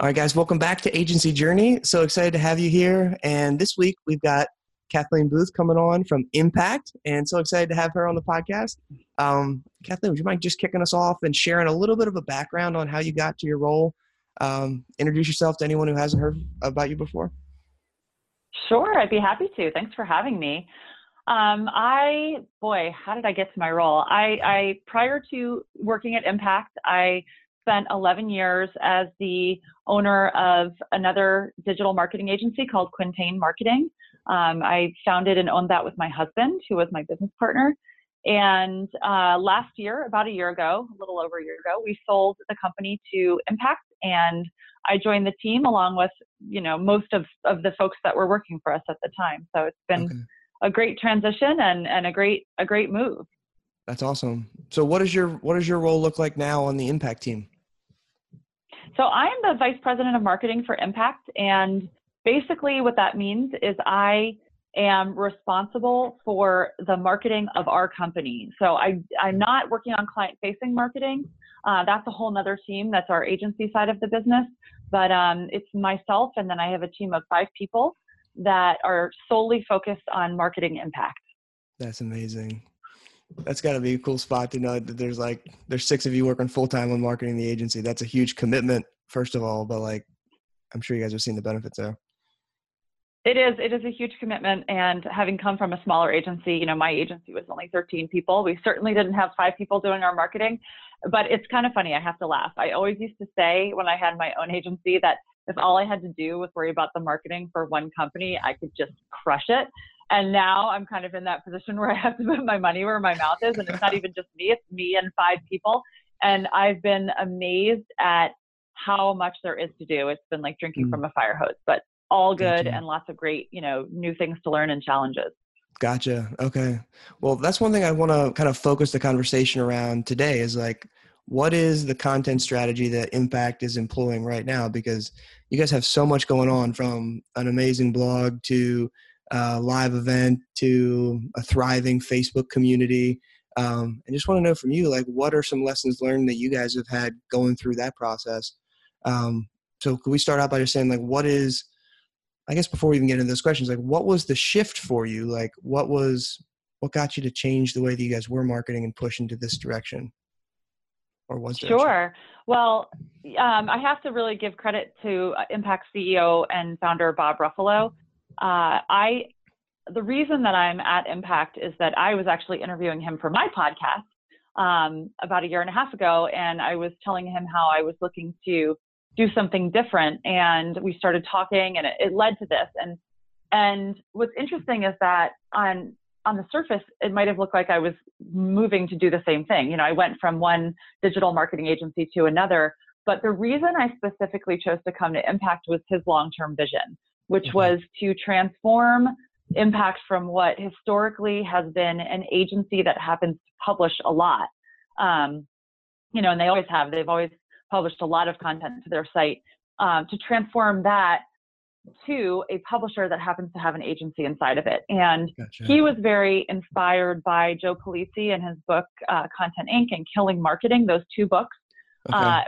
All right, guys, welcome back to Agency Journey. So excited to have you here. And this week we've got Kathleen Booth coming on from Impact, and so excited to have her on the podcast. Kathleen, would you mind just kicking us off and sharing a little bit of a background on how you got to your role? Introduce yourself to anyone who hasn't heard about you before. Sure, I'd be happy to. Thanks for having me. How did I get to my role? I prior to working at Impact, I spent 11 years as the owner of another digital marketing agency called Quintain Marketing. I founded and owned that with my husband, who was my business partner. And last year, about a year ago, a little over a year ago, we sold the company to Impact, and I joined the team along with, most of the folks that were working for us at the time. So it's been a great transition and a great move. That's awesome. So what does your role look like now on the Impact team? So I am the vice president of marketing for Impact, and basically what that means is I am responsible for the marketing of our company. So I'm not working on client-facing marketing. That's a whole nother team. That's our agency side of the business. But it's myself, and then I have a team of 5 people that are solely focused on marketing Impact. That's amazing. That's got to be a cool spot to know that there's 6 of you working full-time on marketing the agency. That's a huge commitment, first of all, but I'm sure you guys are seeing the benefits there. It is a huge commitment, and having come from a smaller agency, my agency was only 13 people. We certainly didn't have 5 people doing our marketing, but it's kind of funny. I have to laugh. I always used to say when I had my own agency that if all I had to do was worry about the marketing for one company, I could just crush it. And now I'm kind of in that position where I have to put my money where my mouth is, and it's not even just me. It's me and 5 people, and I've been amazed at how much there is to do. It's been like drinking from a fire hose, but all good and lots of great, new things to learn and challenges. Gotcha. Okay. Well, that's one thing I want to kind of focus the conversation around today is what is the content strategy that Impact is employing right now? Because you guys have so much going on, from an amazing blog to a live event to a thriving Facebook community. I just want to know from you, what are some lessons learned that you guys have had going through that process? So could we start out by just saying what is, I guess before we even get into those questions, what was the shift for you? What got you to change the way that you guys were marketing and push into this direction? Or was there? Sure. Well, I have to really give credit to Impact CEO and founder Bob Ruffalo. The reason that I'm at Impact is that I was actually interviewing him for my podcast about a year and a half ago, and I was telling him how I was looking to do something different, and we started talking, and it led to this. And what's interesting is that on the surface, it might have looked like I was moving to do the same thing. I went from one digital marketing agency to another, but the reason I specifically chose to come to Impact was his long-term vision, which was to transform Impact from what historically has been an agency that happens to publish a lot. And they've always published a lot of content to their site, to transform that to a publisher that happens to have an agency inside of it. And he was very inspired by Joe Pulizzi and his book, Content Inc. and Killing Marketing, those 2 books,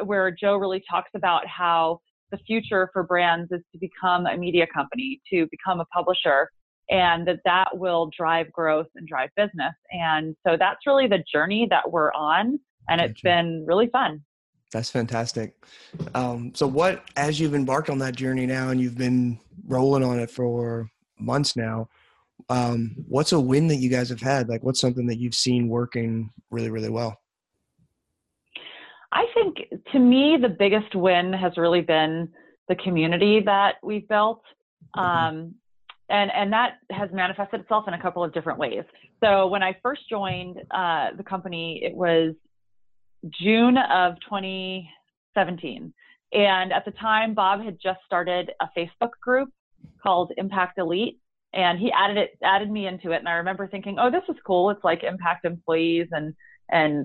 where Joe really talks about how the future for brands is to become a media company, to become a publisher, and that will drive growth and drive business. And so that's really the journey that we're on, and it's been really fun. That's fantastic. So as you've embarked on that journey now, and you've been rolling on it for months now, what's a win that you guys have had? What's something that you've seen working really, really well? I think, to me, the biggest win has really been the community that we've built. And that has manifested itself in a couple of different ways. So when I first joined the company, it was June of 2017. And at the time, Bob had just started a Facebook group called Impact Elite, and he added me into it. And I remember thinking, oh, this is cool. It's like Impact employees and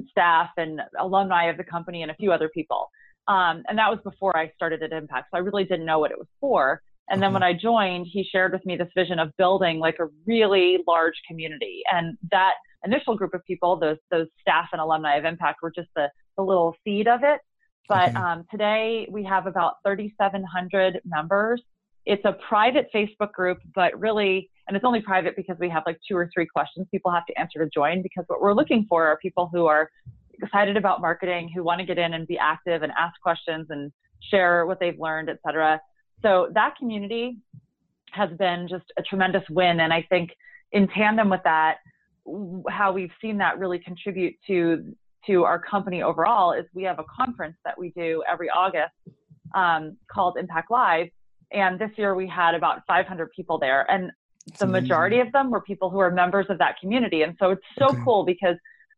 staff and alumni of the company and a few other people. And that was before I started at Impact. So I really didn't know what it was for. And then when I joined, he shared with me this vision of building a really large community. And that initial group of people, those staff and alumni of Impact, were just the little seed of it. But today we have about 3,700 members. It's a private Facebook group, but really, and it's only private because we have like 2 or 3 questions people have to answer to join, because what we're looking for are people who are excited about marketing, who want to get in and be active and ask questions and share what they've learned, et cetera. So that community has been just a tremendous win. And I think in tandem with that, how we've seen that really contribute to our company overall is we have a conference that we do every August called Impact Live. And this year we had about 500 people there. And the majority of them were people who are members of that community. And so it's so cool, because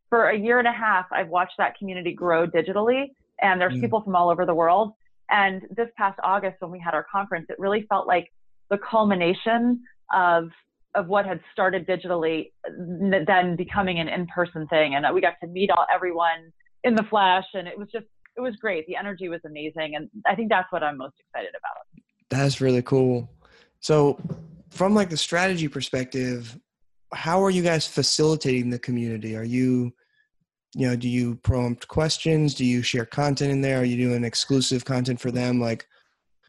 for a year and a half, I've watched that community grow digitally. And there's people from all over the world. And this past August, when we had our conference, it really felt like the culmination of what had started digitally then becoming an in-person thing. And we got to meet everyone in the flesh. And it was great. The energy was amazing. And I think that's what I'm most excited about. That's really cool. So from like the strategy perspective, how are you guys facilitating the community? Are you, you know, do you prompt questions? Do you share content in there? Are you doing exclusive content for them? Like,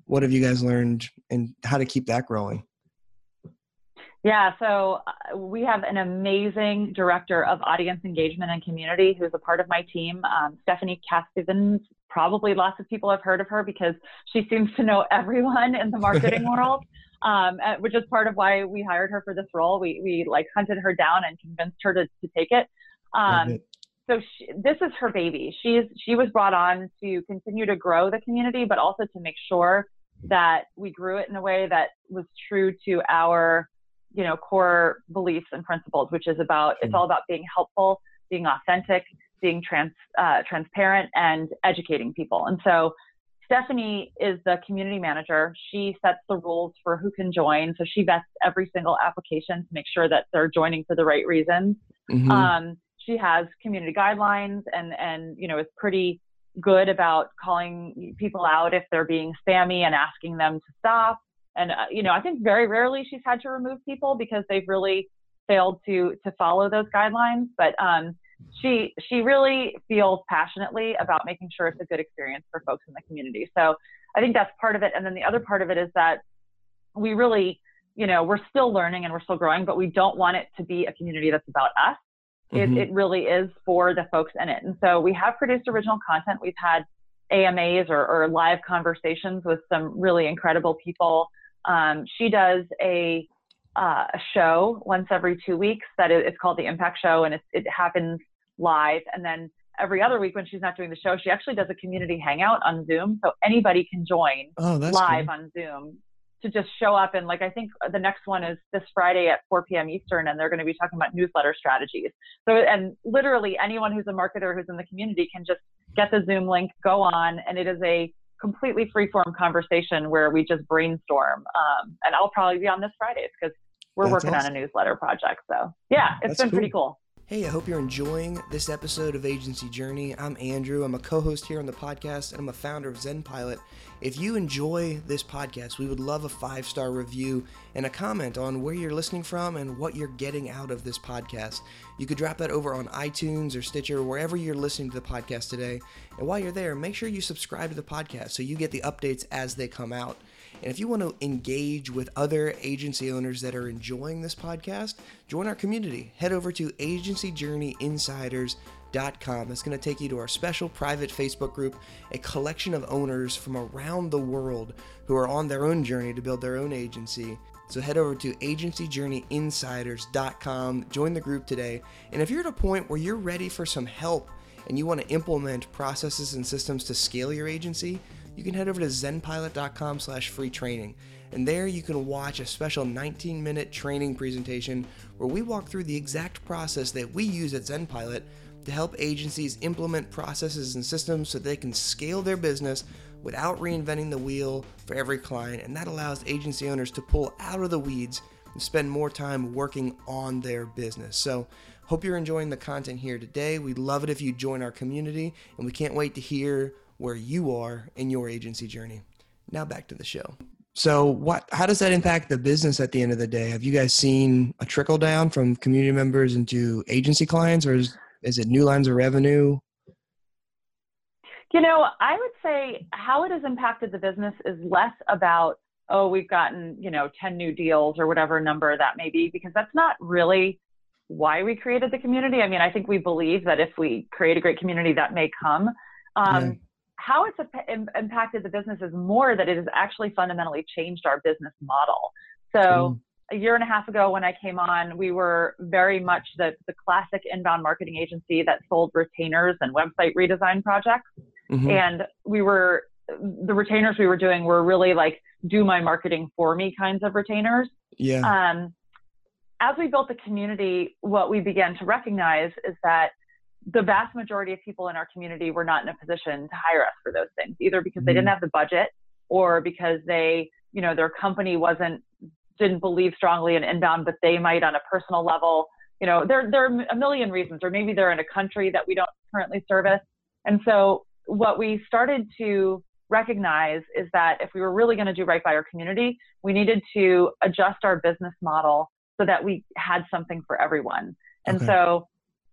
what have you guys learned and how to keep that growing? Yeah, so we have an amazing director of audience engagement and community who's a part of my team, Stephanie Caskins. Probably lots of people have heard of her because she seems to know everyone in the marketing world, which is part of why we hired her for this role. We like hunted her down and convinced her to take it. So this is her baby. She was brought on to continue to grow the community, but also to make sure that we grew it in a way that was true to our, you know, core beliefs and principles, which is about, it's all about being helpful, being authentic, being transparent, and educating people. And so Stephanie is the community manager. She sets the rules for who can join. So she vets every single application to make sure that they're joining for the right reasons. She has community guidelines and, you know, is pretty good about calling people out if they're being spammy and asking them to stop. And, you know, I think very rarely she's had to remove people because they've really failed to follow those guidelines. But she really feels passionately about making sure it's a good experience for folks in the community. So I think that's part of it. And then the other part of it is that we really, you know, we're still learning and we're still growing, but we don't want it to be a community that's about us. It really is for the folks in it. And so we have produced original content. We've had AMAs or live conversations with some really incredible people. She does a show once every 2 weeks that it's called the Impact Show, and it happens live. And then every other week when she's not doing the show, she actually does a community hangout on Zoom. So anybody can join live on Zoom to just show up. And like, I think the next one is this Friday at 4 p.m. Eastern, and they're going to be talking about newsletter strategies. So, and literally anyone who's a marketer who's in the community can just get the Zoom link, go on, and it is a completely free-form conversation where we just brainstorm. And I'll probably be on this Friday because we're working on a newsletter project. So yeah, it's been pretty cool. Hey, I hope you're enjoying this episode of Agency Journey. I'm Andrew. I'm a co-host here on the podcast, and I'm a founder of ZenPilot. If you enjoy this podcast, we would love a 5-star review and a comment on where you're listening from and what you're getting out of this podcast. You could drop that over on iTunes or Stitcher, wherever you're listening to the podcast today. And while you're there, make sure you subscribe to the podcast so you get the updates as they come out. And if you want to engage with other agency owners that are enjoying this podcast, join our community. Head over to agencyjourneyinsiders.com. That's going to take you to our special private Facebook group, a collection of owners from around the world who are on their own journey to build their own agency. So head over to agencyjourneyinsiders.com, join the group today. And if you're at a point where you're ready for some help and you want to implement processes and systems to scale your agency, you can head over to zenpilot.com/free training. And there you can watch a special 19-minute training presentation where we walk through the exact process that we use at ZenPilot to help agencies implement processes and systems so they can scale their business without reinventing the wheel for every client. And that allows agency owners to pull out of the weeds and spend more time working on their business. So hope you're enjoying the content here today. We'd love it if you join our community, and we can't wait to hear where you are in your agency journey. Now back to the show. So how does that impact the business at the end of the day? Have you guys seen a trickle down from community members into agency clients, or is it new lines of revenue? You know, I would say how it has impacted the business is less about, oh, we've gotten, you know, 10 new deals or whatever number that may be, because that's not really why we created the community. I mean, I think we believe that if we create a great community, that may come. How it's impacted the business is more that it has actually fundamentally changed our business model. So a year and a half ago when I came on, we were very much the classic inbound marketing agency that sold retainers and website redesign projects. And we were, the retainers we were doing were really like, do my marketing for me kinds of retainers. As we built the community, what we began to recognize is that the vast majority of people in our community were not in a position to hire us for those things, either because they didn't have the budget or because they, you know, their company didn't believe strongly in inbound, but they might on a personal level, you know, there are a million reasons, or maybe they're in a country that we don't currently service. And so what we started to recognize is that if we were really going to do right by our community, we needed to adjust our business model so that we had something for everyone. And so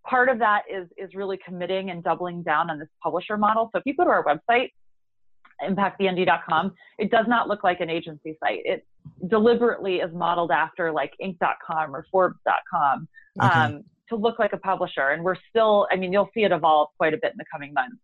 part of that is really committing and doubling down on this publisher model. So if you go to our website, impactbnd.com, it does not look like an agency site. It deliberately is modeled after like Inc.com or Forbes.com to look like a publisher. And we're still, I mean, you'll see it evolve quite a bit in the coming months.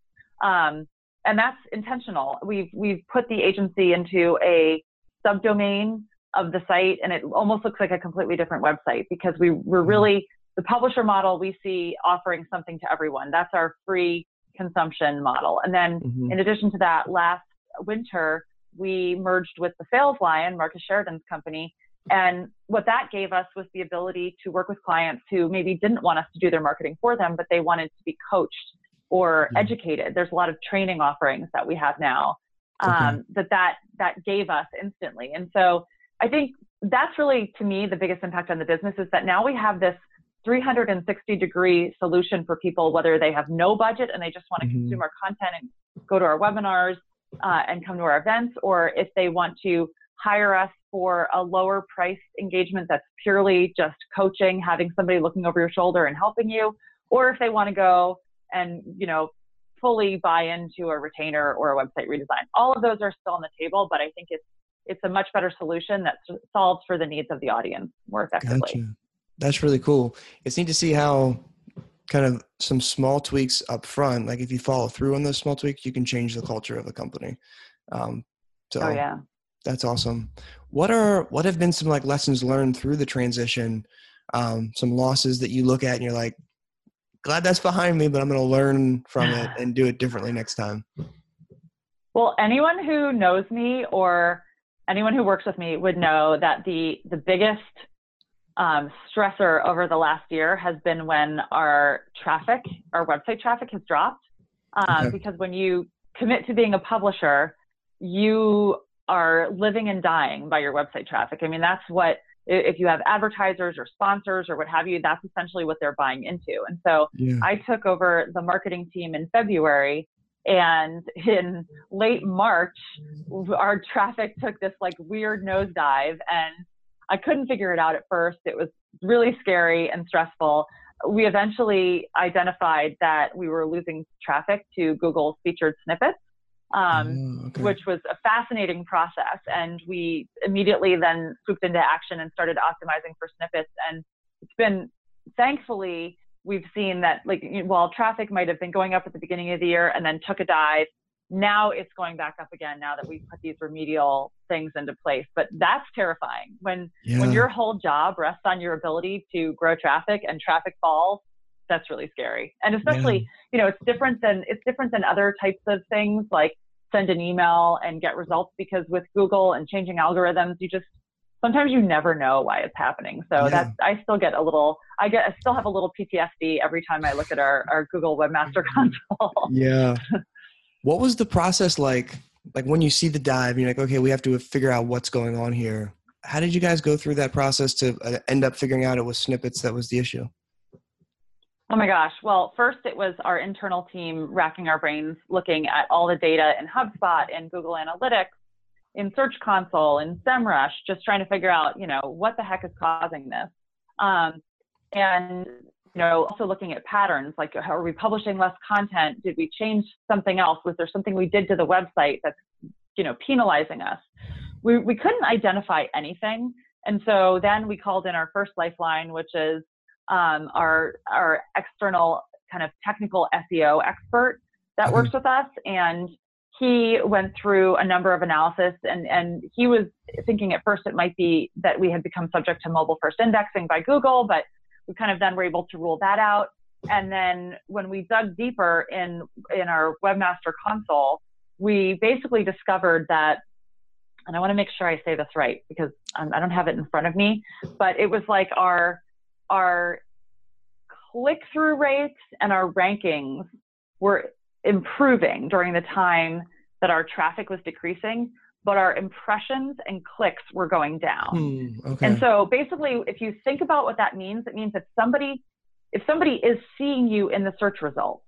And that's intentional. We've put the agency into a subdomain of the site, and it almost looks like a completely different website because we're really, the publisher model we see offering something to everyone. That's our free consumption model. And then in addition to that, last winter, we merged with the Sales Lion, Marcus Sheridan's company. And what that gave us was the ability to work with clients who maybe didn't want us to do their marketing for them, but they wanted to be coached or educated. There's a lot of training offerings that we have now that gave us instantly. And so I think that's really, to me, the biggest impact on the business is that now we have this 360-degree solution for people, whether they have no budget and they just want to consume our content and go to our webinars and come to our events, or if they want to hire us for a lower price engagement that's purely just coaching, having somebody looking over your shoulder and helping you, or if they want to go and, you know, fully buy into a retainer or a website redesign. All of those are still on the table, but I think it's a much better solution that solves for the needs of the audience more effectively. Gotcha. That's really cool. It's neat to see how kind of some small tweaks up front, like if you follow through on those small tweaks, you can change the culture of the company. That's awesome. What have been some like lessons learned through the transition? Some losses that you look at and you're like, glad that's behind me, but I'm going to learn from it and do it differently next time. Well, anyone who knows me or anyone who works with me would know that the biggest stressor over the last year has been when our website traffic has dropped. Because when you commit to being a publisher, you are living and dying by your website traffic. I mean, that's what, if you have advertisers or sponsors or what have you, that's essentially what they're buying into. And so I took over the marketing team in February, and in late March, our traffic took this like weird nosedive, and I couldn't figure it out at first. It was really scary and stressful. We eventually identified that we were losing traffic to Google's featured snippets, which was a fascinating process. And we immediately then swooped into action and started optimizing for snippets. And it's been, thankfully, we've seen that like while traffic might have been going up at the beginning of the year and then took a dive, now it's going back up again now that we've put these remedial things into place. But that's terrifying. When your whole job rests on your ability to grow traffic and traffic falls, that's really scary. And especially, you know, it's different than other types of things like send an email and get results, because with Google and changing algorithms, sometimes you never know why it's happening. So I still have a little PTSD every time I look at our Google Webmaster Console. What was the process like when you see the dive, you're like, okay, we have to figure out what's going on here. How did you guys go through that process to end up figuring out it was snippets that was the issue? Oh my gosh. Well, first it was our internal team racking our brains, looking at all the data in HubSpot and Google Analytics, in Search Console, in SEMrush, just trying to figure out, you know, what the heck is causing this. And also looking at patterns, like are we publishing less content? Did we change something else? Was there something we did to the website that's, penalizing us? We couldn't identify anything. And so then we called in our first lifeline, which is our external kind of technical SEO expert that works with us. And he went through a number of analysis, and he was thinking at first it might be that we had become subject to mobile first indexing by Google, but we kind of then were able to rule that out. And then when we dug deeper in our webmaster console, we basically discovered that, and I want to make sure I say this right because I don't have it in front of me, but it was like our click-through rates and our rankings were improving during the time that our traffic was decreasing, but our impressions and clicks were going down. Okay. And so basically, if you think about what that means, it means that if somebody is seeing you in the search results,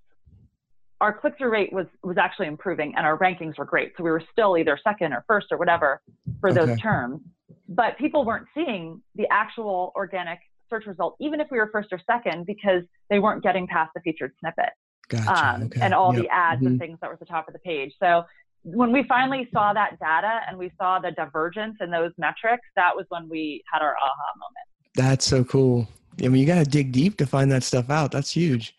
our click-through rate was actually improving and our rankings were great. So we were still either second or first or whatever for those terms, but people weren't seeing the actual organic search result, even if we were first or second, because they weren't getting past the featured snippet. Gotcha. And all the ads and things that were at the top of the page. So when we finally saw that data and we saw the divergence in those metrics, that was when we had our aha moment. That's so cool. I mean, you got to dig deep to find that stuff out. That's huge.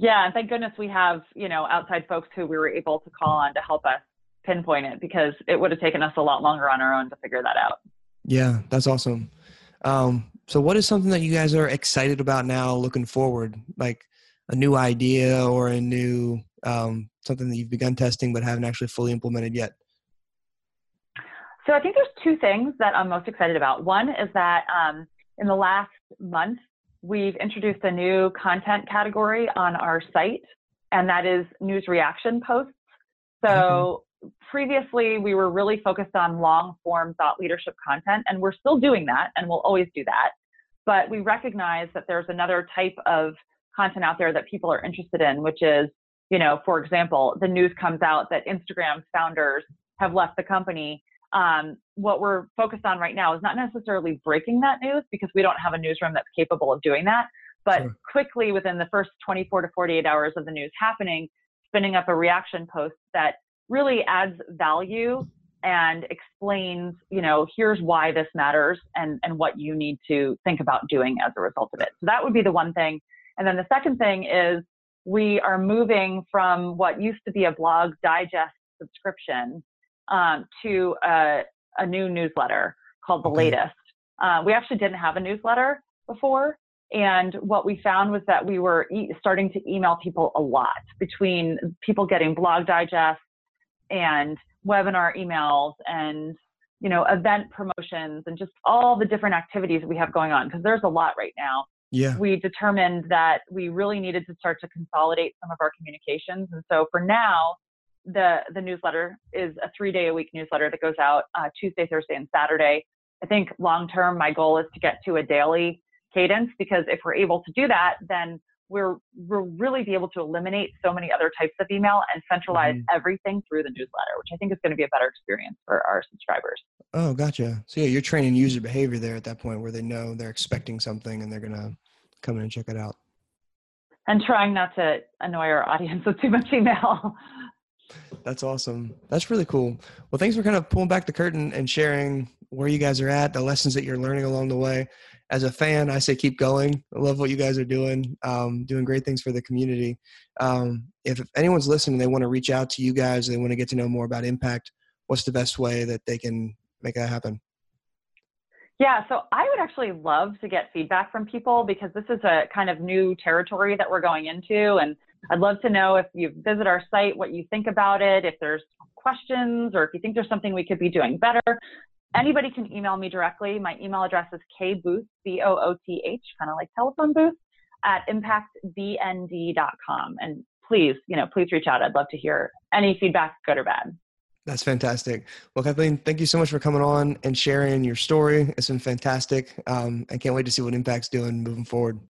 Yeah. And thank goodness we have, outside folks who we were able to call on to help us pinpoint it, because it would have taken us a lot longer on our own to figure that out. Yeah. That's awesome. So what is something that you guys are excited about now looking forward? Like a new idea or a new, something that you've begun testing but haven't actually fully implemented yet? So I think there's two things that I'm most excited about. One is that in the last month, we've introduced a new content category on our site, and that is news reaction posts. So previously, we were really focused on long-form thought leadership content, and we're still doing that, and we'll always do that. But we recognize that there's another type of content out there that people are interested in, which is, for example, the news comes out that Instagram founders have left the company. What we're focused on right now is not necessarily breaking that news, because we don't have a newsroom that's capable of doing that, but quickly within the first 24 to 48 hours of the news happening, spinning up a reaction post that really adds value and explains, here's why this matters and what you need to think about doing as a result of it. So that would be the one thing. And then the second thing is we are moving from what used to be a blog digest subscription to a new newsletter called The Latest. We actually didn't have a newsletter before. And what we found was that we were starting to email people a lot, between people getting blog digests and webinar emails and, event promotions and just all the different activities we have going on, because there's a lot right now. Yeah. We determined that we really needed to start to consolidate some of our communications. And so for now, the newsletter is a 3-day-a-week newsletter that goes out Tuesday, Thursday, and Saturday. I think long-term, my goal is to get to a daily cadence, because if we're able to do that, then we'll really be able to eliminate so many other types of email and centralize everything through the newsletter, which I think is going to be a better experience for our subscribers. Oh, gotcha. So yeah, you're training user behavior there at that point, where they know they're expecting something and they're going to come in and check it out. And trying not to annoy our audience with too much email. That's awesome. That's really cool. Well, thanks for kind of pulling back the curtain and sharing where you guys are at, the lessons that you're learning along the way. As a fan, I say keep going. I love what you guys are doing, doing great things for the community. If anyone's listening, they want to reach out to you guys, they want to get to know more about Impact, what's the best way that they can make that happen? Yeah, so I would actually love to get feedback from people, because this is a kind of new territory that we're going into. And I'd love to know if you visit our site, what you think about it, if there's questions, or if you think there's something we could be doing better. Anybody can email me directly. My email address is kbooth, B-O-O-T-H, kind of like telephone booth, at impactbnd.com. And please, please reach out. I'd love to hear any feedback, good or bad. That's fantastic. Well, Kathleen, thank you so much for coming on and sharing your story. It's been fantastic. I can't wait to see what Impact's doing moving forward.